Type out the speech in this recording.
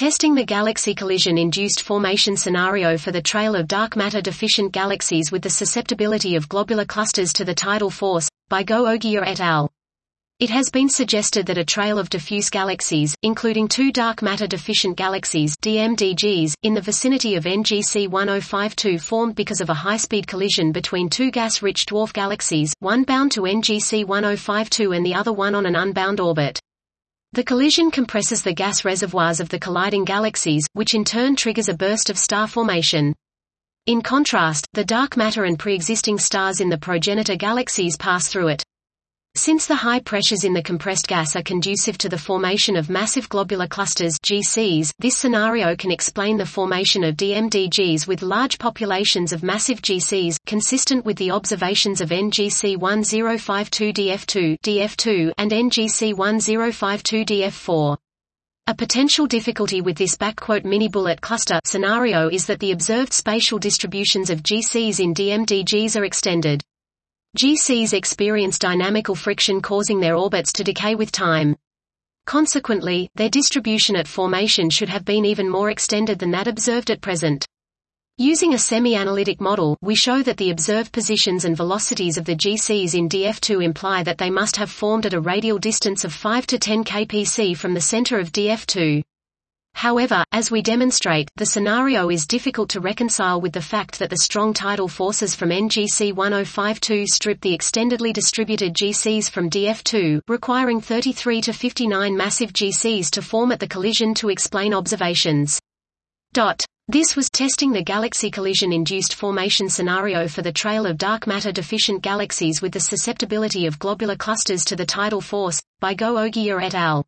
testing the galaxy collision-induced formation scenario for the trail of dark matter-deficient galaxies with the susceptibility of globular clusters to the tidal force, by Go Ogiya et al. It has been suggested that a trail of diffuse galaxies, including two dark matter-deficient galaxies (DMDGs) in the vicinity of NGC1052 formed because of a high-speed collision between two gas-rich dwarf galaxies, one bound to NGC1052 and the other one on an unbound orbit. The collision compresses the gas reservoirs of the colliding galaxies, which in turn triggers a burst of star formation. In contrast, the dark matter and pre-existing stars in the progenitor galaxies pass through it. Since the high pressures in the compressed gas are conducive to the formation of massive globular clusters (GCs), this scenario can explain the formation of DMDGs with large populations of massive GCs, consistent with the observations of NGC1052-DF2 (DF2) and NGC1052-DF4. A potential difficulty with this "mini-bullet cluster" scenario is that the observed spatial distributions of GCs in DMDGs are extended. GCs experience dynamical friction causing their orbits to decay with time. Consequently, their distribution at formation should have been even more extended than that observed at present. Using a semi-analytic model, we show that the observed positions and velocities of the GCs in DF2 imply that they must have formed at a radial distance of 5 to 10 kpc from the center of DF2. However, as we demonstrate, the scenario is difficult to reconcile with the fact that the strong tidal forces from NGC1052 strip the extendedly distributed GCs from DF2, requiring 33 to 59 massive GCs to form at the collision to explain observations. This was testing the galaxy collision-induced formation scenario for the trail of dark matter-deficient galaxies with the susceptibility of globular clusters to the tidal force, by Go Ogiya et al.